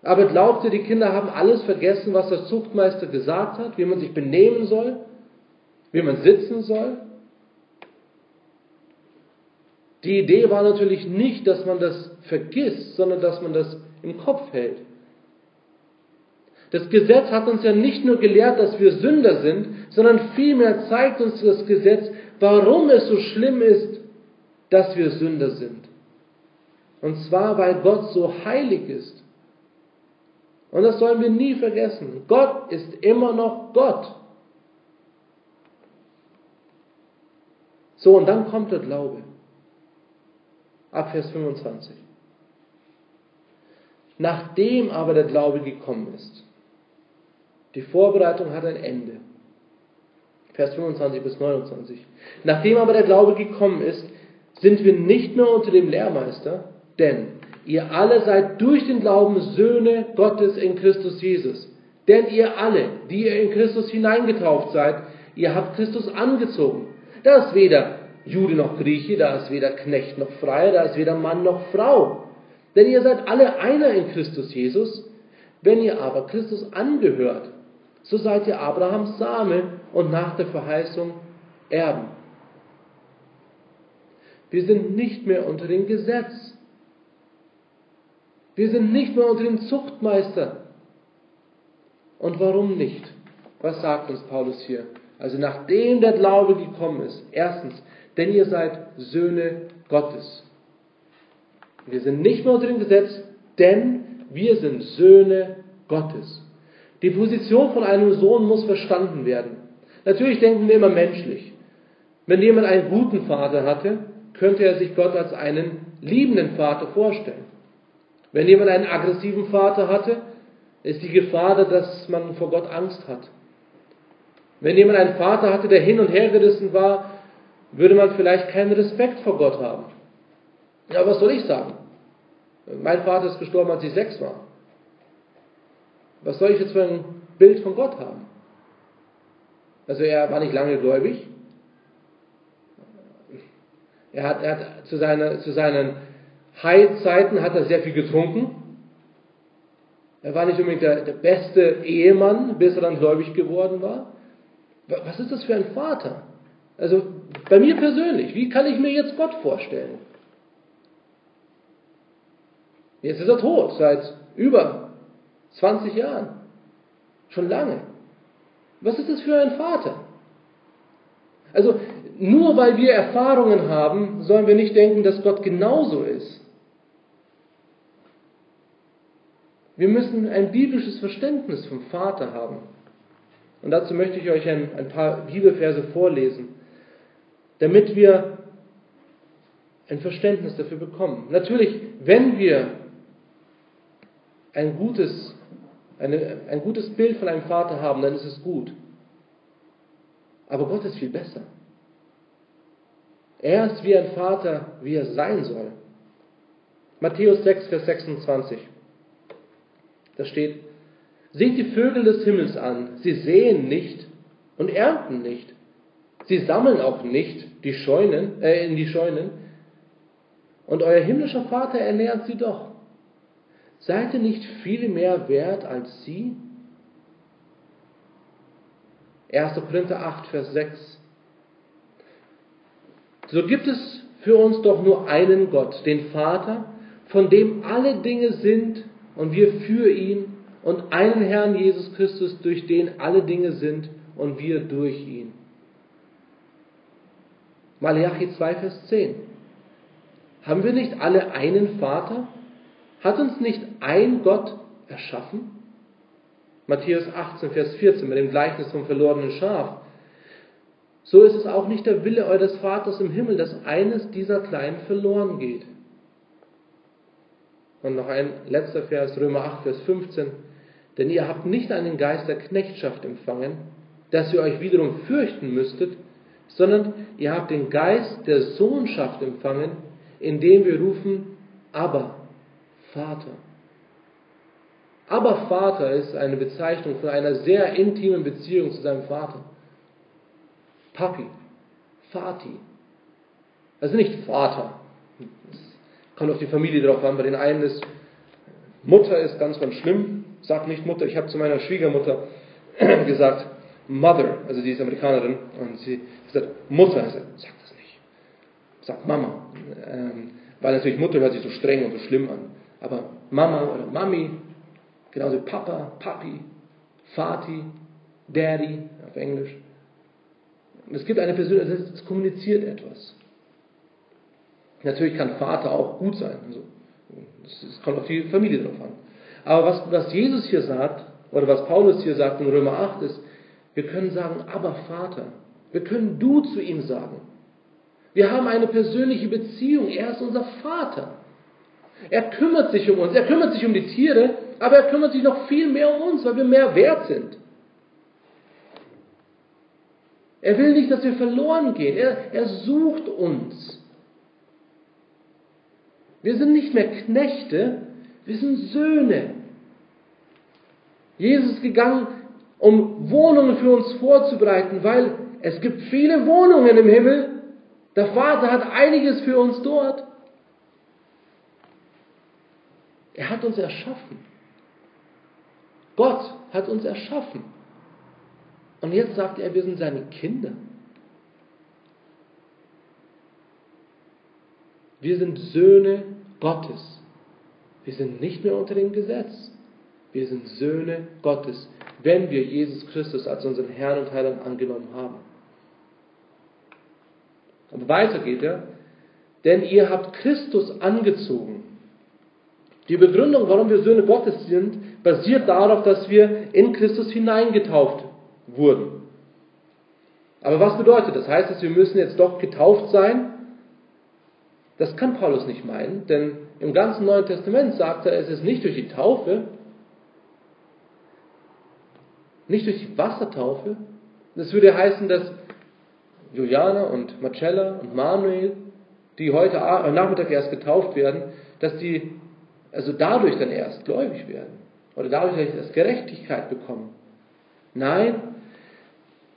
Aber glaubt ihr, die Kinder haben alles vergessen, was der Zuchtmeister gesagt hat, wie man sich benehmen soll, wie man sitzen soll? Die Idee war natürlich nicht, dass man das vergisst, sondern dass man das im Kopf hält. Das Gesetz hat uns ja nicht nur gelehrt, dass wir Sünder sind, sondern vielmehr zeigt uns das Gesetz, warum es so schlimm ist, dass wir Sünder sind. Und zwar, weil Gott so heilig ist. Und das sollen wir nie vergessen. Gott ist immer noch Gott. So, und dann kommt der Glaube. Ab Vers 25. Nachdem aber der Glaube gekommen ist, die Vorbereitung hat ein Ende. Vers 25 bis 29. Nachdem aber der Glaube gekommen ist, sind wir nicht mehr unter dem Lehrmeister, denn ihr alle seid durch den Glauben Söhne Gottes in Christus Jesus. Denn ihr alle, die ihr in Christus hineingetauft seid, ihr habt Christus angezogen. Da ist weder Jude noch Grieche, da ist weder Knecht noch Freier, da ist weder Mann noch Frau. Denn ihr seid alle einer in Christus Jesus. Wenn ihr aber Christus angehört, so seid ihr Abrahams Same und nach der Verheißung Erben. Wir sind nicht mehr unter dem Gesetz. Wir sind nicht mehr unter dem Zuchtmeister. Und warum nicht? Was sagt uns Paulus hier? Also nachdem der Glaube gekommen ist. Erstens, denn ihr seid Söhne Gottes. Wir sind nicht mehr unter dem Gesetz, denn wir sind Söhne Gottes. Die Position von einem Sohn muss verstanden werden. Natürlich denken wir immer menschlich. Wenn jemand einen guten Vater hatte, könnte er sich Gott als einen liebenden Vater vorstellen. Wenn jemand einen aggressiven Vater hatte, ist die Gefahr da, dass man vor Gott Angst hat. Wenn jemand einen Vater hatte, der hin und her gerissen war, würde man vielleicht keinen Respekt vor Gott haben. Ja, was soll ich sagen? Mein Vater ist gestorben, als ich 6 war. Was soll ich jetzt für ein Bild von Gott haben? Also er war nicht lange gläubig. Er hat zu seinen High-Zeiten hat er sehr viel getrunken. Er war nicht unbedingt der beste Ehemann, bis er dann gläubig geworden war. Was ist das für ein Vater? Also bei mir persönlich, wie kann ich mir jetzt Gott vorstellen? Jetzt ist er tot, seit über 20 Jahren. Schon lange. Was ist das für ein Vater? Also, nur weil wir Erfahrungen haben, sollen wir nicht denken, dass Gott genauso ist. Wir müssen ein biblisches Verständnis vom Vater haben. Und dazu möchte ich euch ein paar Bibelverse vorlesen, damit wir ein Verständnis dafür bekommen. Natürlich, wenn wir ein gutes Bild von einem Vater haben, dann ist es gut. Aber Gott ist viel besser. Er ist wie ein Vater, wie er sein soll. Matthäus 6, Vers 26. Da steht: Seht die Vögel des Himmels an, sie säen nicht und ernten nicht. Sie sammeln auch nicht in die Scheunen. Und euer himmlischer Vater ernährt sie doch. Seid ihr nicht viel mehr wert als sie? 1. Korinther 8, Vers 6. So gibt es für uns doch nur einen Gott, den Vater, von dem alle Dinge sind und wir für ihn, und einen Herrn Jesus Christus, durch den alle Dinge sind und wir durch ihn. Malachi 2, Vers 10. Haben wir nicht alle einen Vater? Hat uns nicht ein Gott erschaffen? Matthäus 18, Vers 14, mit dem Gleichnis vom verlorenen Schaf. so ist es auch nicht der Wille eures Vaters im Himmel, dass eines dieser Kleinen verloren geht. Und noch ein letzter Vers, Römer 8, Vers 15. Denn ihr habt nicht einen Geist der Knechtschaft empfangen, dass ihr euch wiederum fürchten müsstet, sondern ihr habt den Geist der Sohnschaft empfangen, indem wir rufen, Abba, Vater. Abba, Vater ist eine Bezeichnung von einer sehr intimen Beziehung zu seinem Vater. Papi, Vati. Also nicht Vater. Das kommt auf die Familie drauf an, bei den einen ist Mutter ist ganz schlimm. Sag nicht Mutter, ich habe zu meiner Schwiegermutter gesagt, Mother, also die ist Amerikanerin, und sie sagt Mutter, also, sag das nicht, sag Mama, weil natürlich Mutter hört sich so streng und so schlimm an, aber Mama oder Mami, genauso Papa, Papi, Vati, Daddy auf Englisch. Es gibt eine Persönlichkeit, es kommuniziert etwas. Natürlich kann Vater auch gut sein, also es kommt auf die Familie drauf an. Aber was Jesus hier sagt, oder was Paulus hier sagt in Römer 8 ist, wir können sagen, aber Vater. Wir können du zu ihm sagen. Wir haben eine persönliche Beziehung. Er ist unser Vater. Er kümmert sich um uns. Er kümmert sich um die Tiere, aber er kümmert sich noch viel mehr um uns, weil wir mehr wert sind. Er will nicht, dass wir verloren gehen. Er sucht uns. Wir sind nicht mehr Knechte, wir sind Söhne. Jesus ist gegangen, um Wohnungen für uns vorzubereiten, weil es gibt viele Wohnungen im Himmel. Der Vater hat einiges für uns dort. Er hat uns erschaffen. Gott hat uns erschaffen. Und jetzt sagt er, wir sind seine Kinder. Wir sind Söhne Gottes. Wir sind nicht mehr unter dem Gesetz. Wir sind Söhne Gottes, wenn wir Jesus Christus als unseren Herrn und Heiland angenommen haben. Und weiter geht er. Denn ihr habt Christus angezogen. Die Begründung, warum wir Söhne Gottes sind, basiert darauf, dass wir in Christus hineingetauft wurden. Aber was bedeutet das? Heißt das, wir müssen jetzt doch getauft sein? Das kann Paulus nicht meinen, denn im ganzen Neuen Testament sagt er, es ist nicht durch die Taufe, nicht durch die Wassertaufe. Das würde heißen, dass Juliana und Marcella und Manuel, die heute Nachmittag erst getauft werden, dass die also dadurch dann erst gläubig werden oder dadurch erst Gerechtigkeit bekommen. Nein,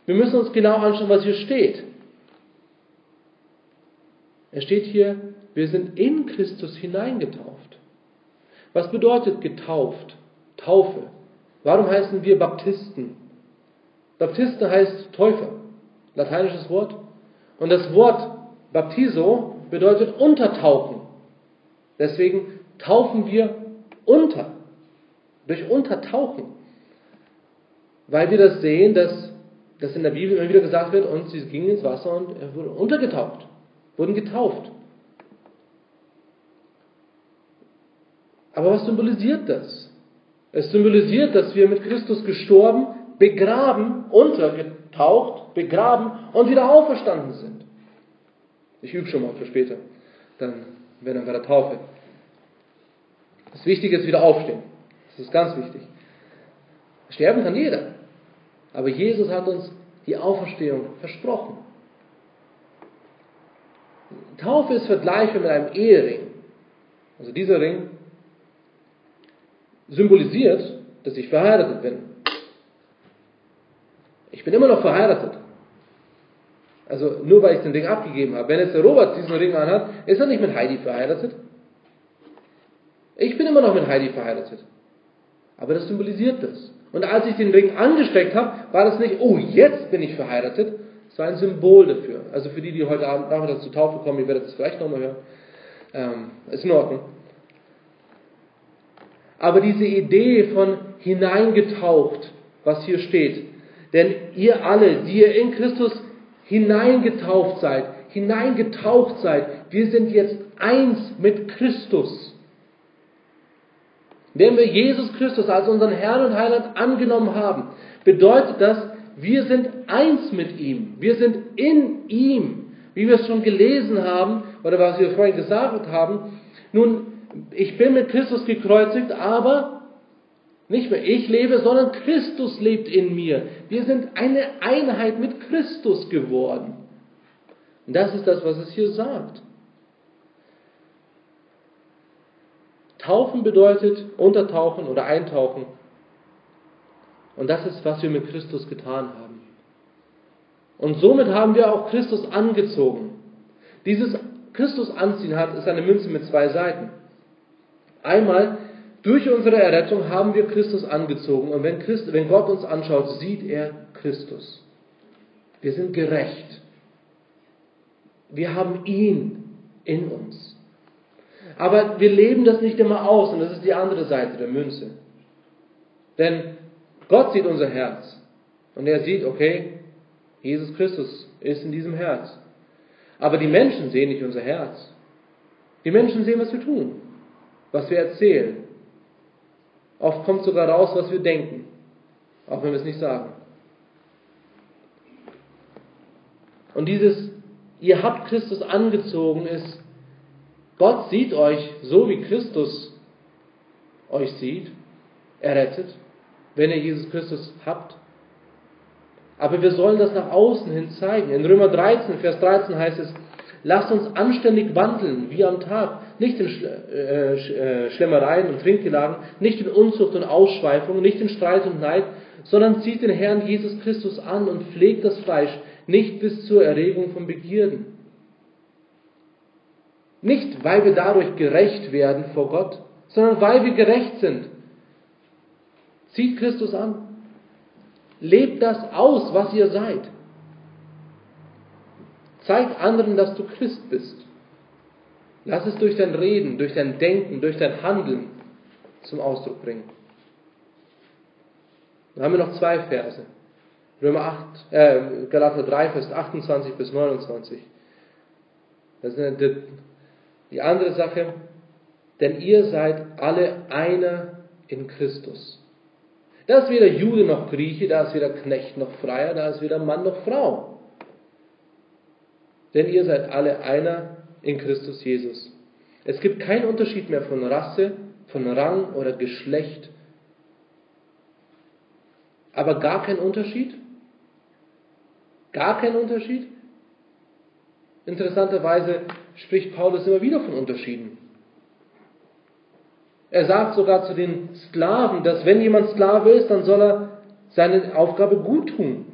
wir müssen uns genau anschauen, was hier steht. Es steht hier, wir sind in Christus hineingetauft. Was bedeutet getauft? Taufe. Warum heißen wir Baptisten? Baptisten heißt Täufer, lateinisches Wort. Und das Wort Baptiso bedeutet untertauchen. Deswegen taufen wir unter, durch Untertauchen. Weil wir das sehen, dass das in der Bibel immer wieder gesagt wird, und sie gingen ins Wasser und wurden untergetaucht, wurden getauft. Aber was symbolisiert das? Es symbolisiert, dass wir mit Christus gestorben, begraben, untergetaucht, begraben und wieder auferstanden sind. Ich übe schon mal für später, dann wenn dann bei der Taufe. Das Wichtige ist wieder aufstehen. Das ist ganz wichtig. Sterben kann jeder. Aber Jesus hat uns die Auferstehung versprochen. Taufe ist vergleichbar mit einem Ehering. Also dieser Ring symbolisiert, dass ich verheiratet bin. Ich bin immer noch verheiratet. Also nur weil ich den Ring abgegeben habe. Wenn jetzt der Robert diesen Ring anhat, ist er nicht mit Heidi verheiratet. Ich bin immer noch mit Heidi verheiratet. Aber das symbolisiert das. Und als ich den Ring angesteckt habe, war das nicht, oh, jetzt bin ich verheiratet. Es war ein Symbol dafür. Also für die, die heute Abend nachher zur Taufe kommen, ihr werdet es vielleicht nochmal hören. Ist in Ordnung. Aber diese Idee von hineingetaucht, was hier steht. Denn ihr alle, die ihr in Christus hineingetaucht seid, wir sind jetzt eins mit Christus. Wenn wir Jesus Christus als unseren Herrn und Heiland angenommen haben, bedeutet das, wir sind eins mit ihm. Wir sind in ihm. Wie wir es schon gelesen haben, oder was wir vorhin gesagt haben. Nun, ich bin mit Christus gekreuzigt, aber nicht mehr ich lebe, sondern Christus lebt in mir. Wir sind eine Einheit mit Christus geworden. Und das ist das, was es hier sagt. Taufen bedeutet untertauchen oder eintauchen. Und das ist, was wir mit Christus getan haben. Und somit haben wir auch Christus angezogen. Dieses Christus anziehen ist eine Münze mit zwei Seiten. Einmal, durch unsere Errettung haben wir Christus angezogen. Und wenn Gott uns anschaut, sieht er Christus. Wir sind gerecht. Wir haben ihn in uns. Aber wir leben das nicht immer aus. Und das ist die andere Seite der Münze. Denn Gott sieht unser Herz. Und er sieht, okay, Jesus Christus ist in diesem Herz. Aber die Menschen sehen nicht unser Herz. Die Menschen sehen, was wir tun. Was wir erzählen. Oft kommt sogar raus, was wir denken. Auch wenn wir es nicht sagen. Und dieses, ihr habt Christus angezogen, ist, Gott sieht euch so, wie Christus euch sieht, errettet, wenn ihr Jesus Christus habt. Aber wir sollen das nach außen hin zeigen. In Römer 13, Vers 13 heißt es, lasst uns anständig wandeln, wie am Tag, nicht in Schlemmereien und Trinkgelagen, nicht in Unzucht und Ausschweifung, nicht in Streit und Neid, sondern zieht den Herrn Jesus Christus an und pflegt das Fleisch, nicht bis zur Erregung von Begierden. Nicht, weil wir dadurch gerecht werden vor Gott, sondern weil wir gerecht sind. Zieht Christus an. Lebt das aus, was ihr seid. Zeig anderen, dass du Christ bist. Lass es durch dein Reden, durch dein Denken, durch dein Handeln zum Ausdruck bringen. Dann haben wir noch zwei Verse. Galater 3, Vers 28 bis 29. Das ist die andere Sache. Denn ihr seid alle einer in Christus. Da ist weder Jude noch Grieche, da ist weder Knecht noch Freier, da ist weder Mann noch Frau. Denn ihr seid alle einer in Christus Jesus. Es gibt keinen Unterschied mehr von Rasse, von Rang oder Geschlecht. Aber gar kein Unterschied? Gar kein Unterschied? Interessanterweise spricht Paulus immer wieder von Unterschieden. Er sagt sogar zu den Sklaven, dass wenn jemand Sklave ist, dann soll er seine Aufgabe gut tun.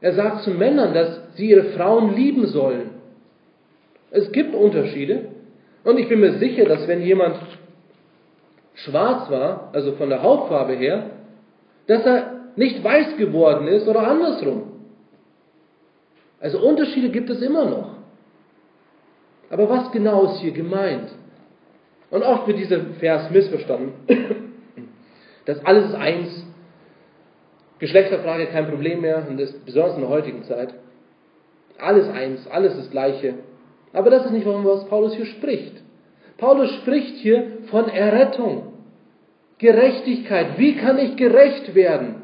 Er sagt zu Männern, dass sie ihre Frauen lieben sollen. Es gibt Unterschiede. Und ich bin mir sicher, dass wenn jemand schwarz war, also von der Hautfarbe her, dass er nicht weiß geworden ist oder andersrum. Also Unterschiede gibt es immer noch. Aber was genau ist hier gemeint? Und oft wird dieser Vers missverstanden. Das alles ist eins. Geschlechterfrage kein Problem mehr. Und das besonders in der heutigen Zeit. Alles eins, alles das Gleiche. Aber das ist nicht, was Paulus hier spricht. Paulus spricht hier von Errettung. Gerechtigkeit. Wie kann ich gerecht werden?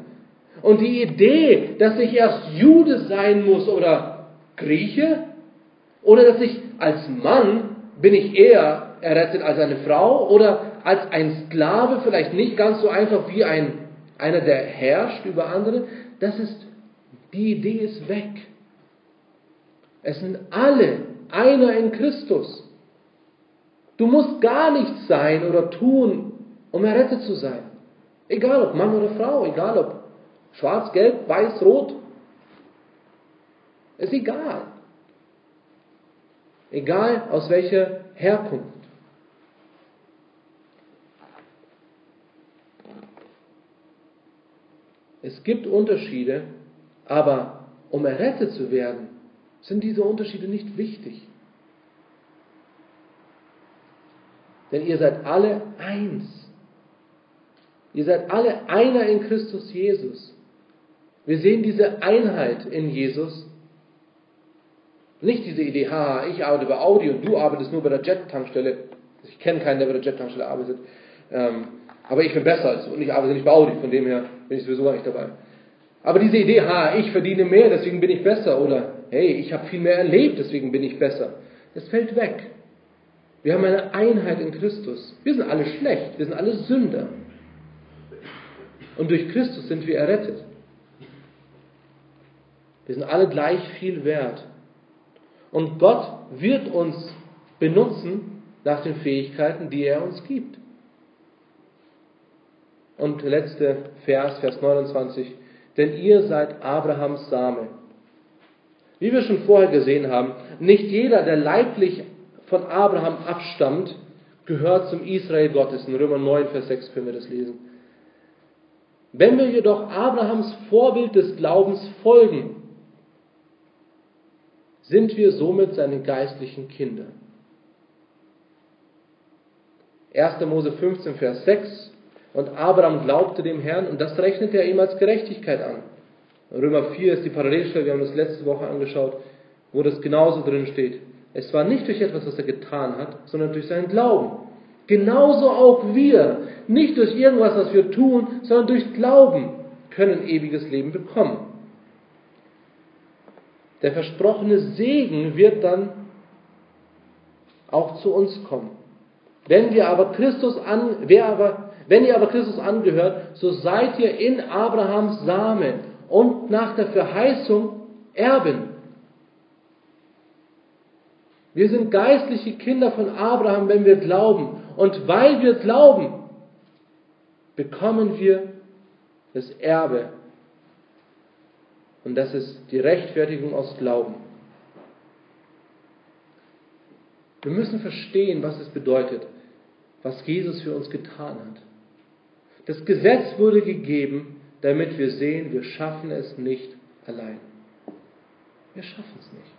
Und die Idee, dass ich erst Jude sein muss oder Grieche, oder dass ich als Mann bin ich eher errettet als eine Frau oder als ein Sklave, vielleicht nicht ganz so einfach wie einer, der herrscht über andere. Die Idee ist weg. Es sind alle einer in Christus. Du musst gar nichts sein oder tun, um errettet zu sein. Egal ob Mann oder Frau, egal ob schwarz, gelb, weiß, rot. Ist egal. Egal aus welcher Herkunft. Es gibt Unterschiede, aber um errettet zu werden, sind diese Unterschiede nicht wichtig. Denn ihr seid alle eins. Ihr seid alle einer in Christus Jesus. Wir sehen diese Einheit in Jesus. Nicht diese Idee, haha, ich arbeite bei Audi und du arbeitest nur bei der Jet-Tankstelle. Ich kenne keinen, der bei der Jet-Tankstelle arbeitet. Aber ich bin besser als du und ich arbeite nicht bei Audi. Von dem her bin ich sowieso gar nicht dabei. Aber diese Idee, ich verdiene mehr, deswegen bin ich besser, oder hey, ich habe viel mehr erlebt, deswegen bin ich besser, das fällt weg. Wir haben eine Einheit in Christus. Wir sind alle schlecht, wir sind alle Sünder. Und durch Christus sind wir errettet. Wir sind alle gleich viel wert. Und Gott wird uns benutzen nach den Fähigkeiten, die er uns gibt. Und der letzte Vers, Vers 29. Denn ihr seid Abrahams Same. Wie wir schon vorher gesehen haben, nicht jeder, der leiblich von Abraham abstammt, gehört zum Israel Gottes. In Römer 9, Vers 6 können wir das lesen. Wenn wir jedoch Abrahams Vorbild des Glaubens folgen, sind wir somit seine geistlichen Kinder. 1. Mose 15, Vers 6. Und Abraham glaubte dem Herrn und das rechnete er ihm als Gerechtigkeit an. Römer 4 ist die Parallelstelle, wir haben das letzte Woche angeschaut, wo das genauso drin steht. Es war nicht durch etwas, was er getan hat, sondern durch seinen Glauben. Genauso auch wir, nicht durch irgendwas, was wir tun, sondern durch Glauben können ewiges Leben bekommen. Der versprochene Segen wird dann auch zu uns kommen. Wenn ihr aber Christus angehört, so seid ihr in Abrahams Samen und nach der Verheißung Erben. Wir sind geistliche Kinder von Abraham, wenn wir glauben. Und weil wir glauben, bekommen wir das Erbe. Und das ist die Rechtfertigung aus Glauben. Wir müssen verstehen, was es bedeutet, was Jesus für uns getan hat. Das Gesetz wurde gegeben, damit wir sehen, wir schaffen es nicht allein. Wir schaffen es nicht.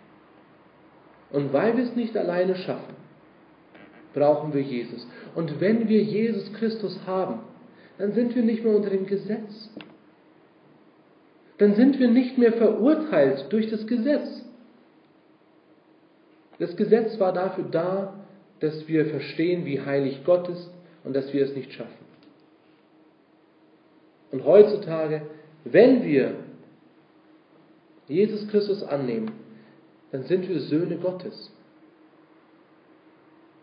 Und weil wir es nicht alleine schaffen, brauchen wir Jesus. Und wenn wir Jesus Christus haben, dann sind wir nicht mehr unter dem Gesetz. Dann sind wir nicht mehr verurteilt durch das Gesetz. Das Gesetz war dafür da, dass wir verstehen, wie heilig Gott ist und dass wir es nicht schaffen. Und heutzutage, wenn wir Jesus Christus annehmen, dann sind wir Söhne Gottes.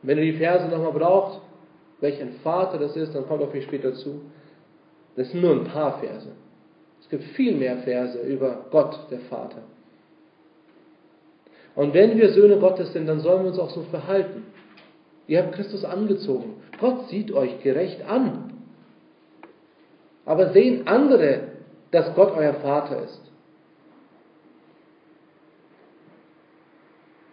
Wenn ihr die Verse nochmal braucht, welch ein Vater das ist, dann kommt auf mich später zu. Das sind nur ein paar Verse. Es gibt viel mehr Verse über Gott, der Vater. Und wenn wir Söhne Gottes sind, dann sollen wir uns auch so verhalten. Ihr habt Christus angezogen. Gott sieht euch gerecht an. Aber sehen andere, dass Gott euer Vater ist?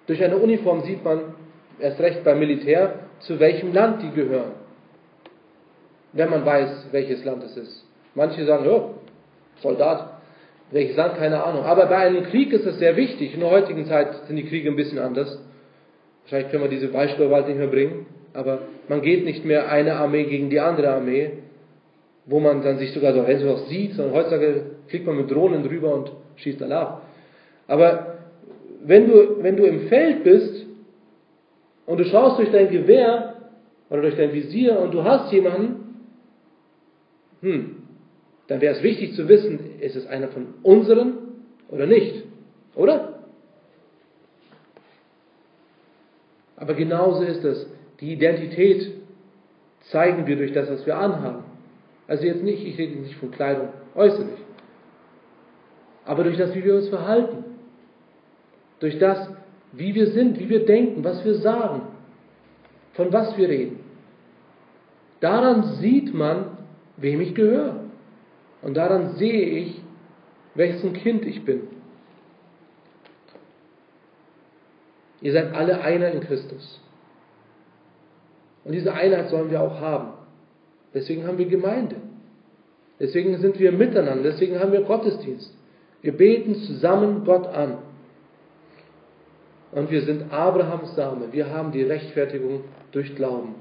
Durch eine Uniform sieht man, erst recht beim Militär, zu welchem Land die gehören. Wenn man weiß, welches Land es ist. Manche sagen, ja, Soldat, welches Land, keine Ahnung. Aber bei einem Krieg ist es sehr wichtig. In der heutigen Zeit sind die Kriege ein bisschen anders. Wahrscheinlich können wir diese Beispiele bald nicht mehr bringen. Aber man geht nicht mehr eine Armee gegen die andere Armee, wo man dann sich sogar so was sieht, sondern heutzutage fliegt man mit Drohnen drüber und schießt alle ab. Aber wenn du im Feld bist und du schaust durch dein Gewehr oder durch dein Visier und du hast jemanden, dann wäre es wichtig zu wissen, ist es einer von unseren oder nicht, oder? Aber genauso ist es. Die Identität zeigen wir durch das, was wir anhaben. Also jetzt nicht, ich rede nicht von Kleidung äußerlich, aber durch das, wie wir uns verhalten. Durch das, wie wir sind, wie wir denken, was wir sagen, von was wir reden. Daran sieht man, wem ich gehöre. Und daran sehe ich, welches Kind ich bin. Ihr seid alle einer in Christus. Und diese Einheit sollen wir auch haben. Deswegen haben wir Gemeinde. Deswegen sind wir miteinander. Deswegen haben wir Gottesdienst. Wir beten zusammen Gott an. Und wir sind Abrahams Same. Wir haben die Rechtfertigung durch Glauben.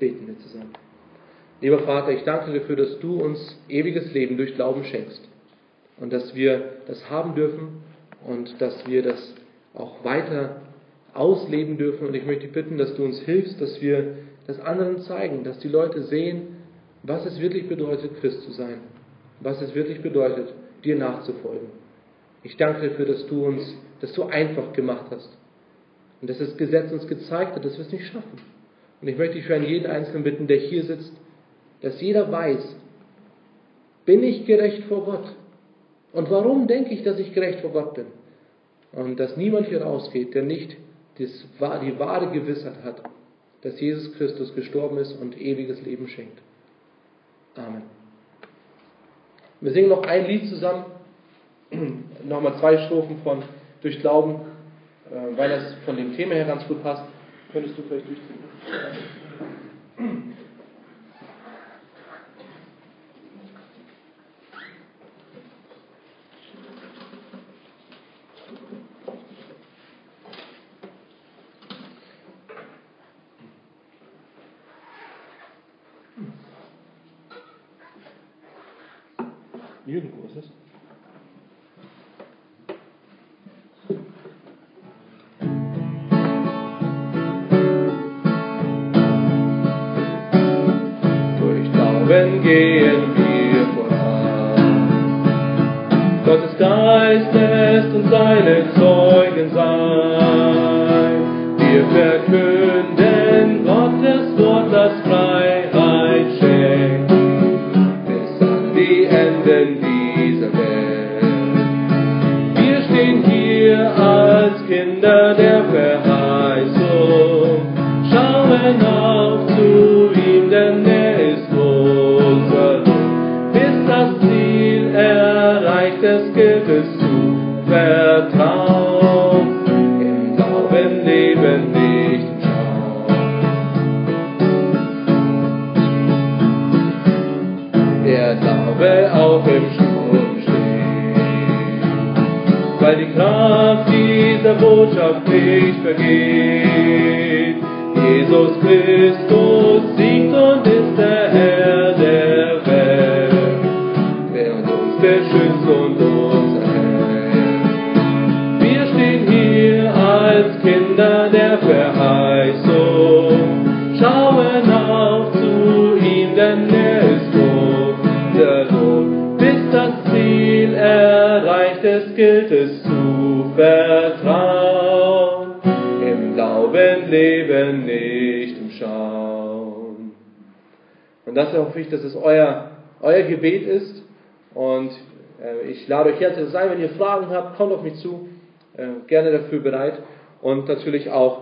Beten wir zusammen. Lieber Vater, ich danke dir dafür, dass du uns ewiges Leben durch Glauben schenkst. Und dass wir das haben dürfen und dass wir das auch weiter ausleben dürfen. Und ich möchte dich bitten, dass du uns hilfst, dass wir das anderen zeigen, dass die Leute sehen, was es wirklich bedeutet, Christ zu sein. was es wirklich bedeutet, dir nachzufolgen. Ich danke dir dafür, dass du uns das so einfach gemacht hast und dass das Gesetz uns gezeigt hat, dass wir es nicht schaffen. Und ich möchte dich für jeden Einzelnen bitten, der hier sitzt, dass jeder weiß, bin ich gerecht vor Gott? Und warum denke ich, dass ich gerecht vor Gott bin? Und dass niemand hier rausgeht, der nicht die wahre Gewissheit hat, dass Jesus Christus gestorben ist und ewiges Leben schenkt. Amen. Wir singen noch ein Lied zusammen, nochmal 2 Strophen von Durch Glauben, weil das von dem Thema her ganz gut passt. Könntest du vielleicht durchziehen? Irgendwo ist es. Durch Glauben gehen wir voran. Gottes Geist lässt uns seine Zeugen sein. Wir verkünden Gottes Wort, das Freiheit schenkt. Bis an die Enden dieser Welt. Wir stehen hier als Kinder der Verheißung, schauen auf zu ihm, denn er ist unser Lohn. Bis das Ziel erreicht, es gilt es zu vertrauen, im Glauben leben nicht im Schauen. Der Glaube auch im Schauen, weil die Kraft dieser Botschaft nicht vergeht. Jesus Christus siegt und ist der Herr der Welt, der uns beschützt und uns erhält. Wir stehen hier als Kinder der Verheißung, schauen auf zu ihm, denn er ist unser Lohn. Bis das Ziel erreicht ist, gilt es vertrauen, im Glauben leben, nicht im Schauen. Und das hoffe ich, dass es euer Gebet ist. Und ich lade euch herzlich ein, wenn ihr Fragen habt, kommt auf mich zu, gerne dafür bereit. Und natürlich auch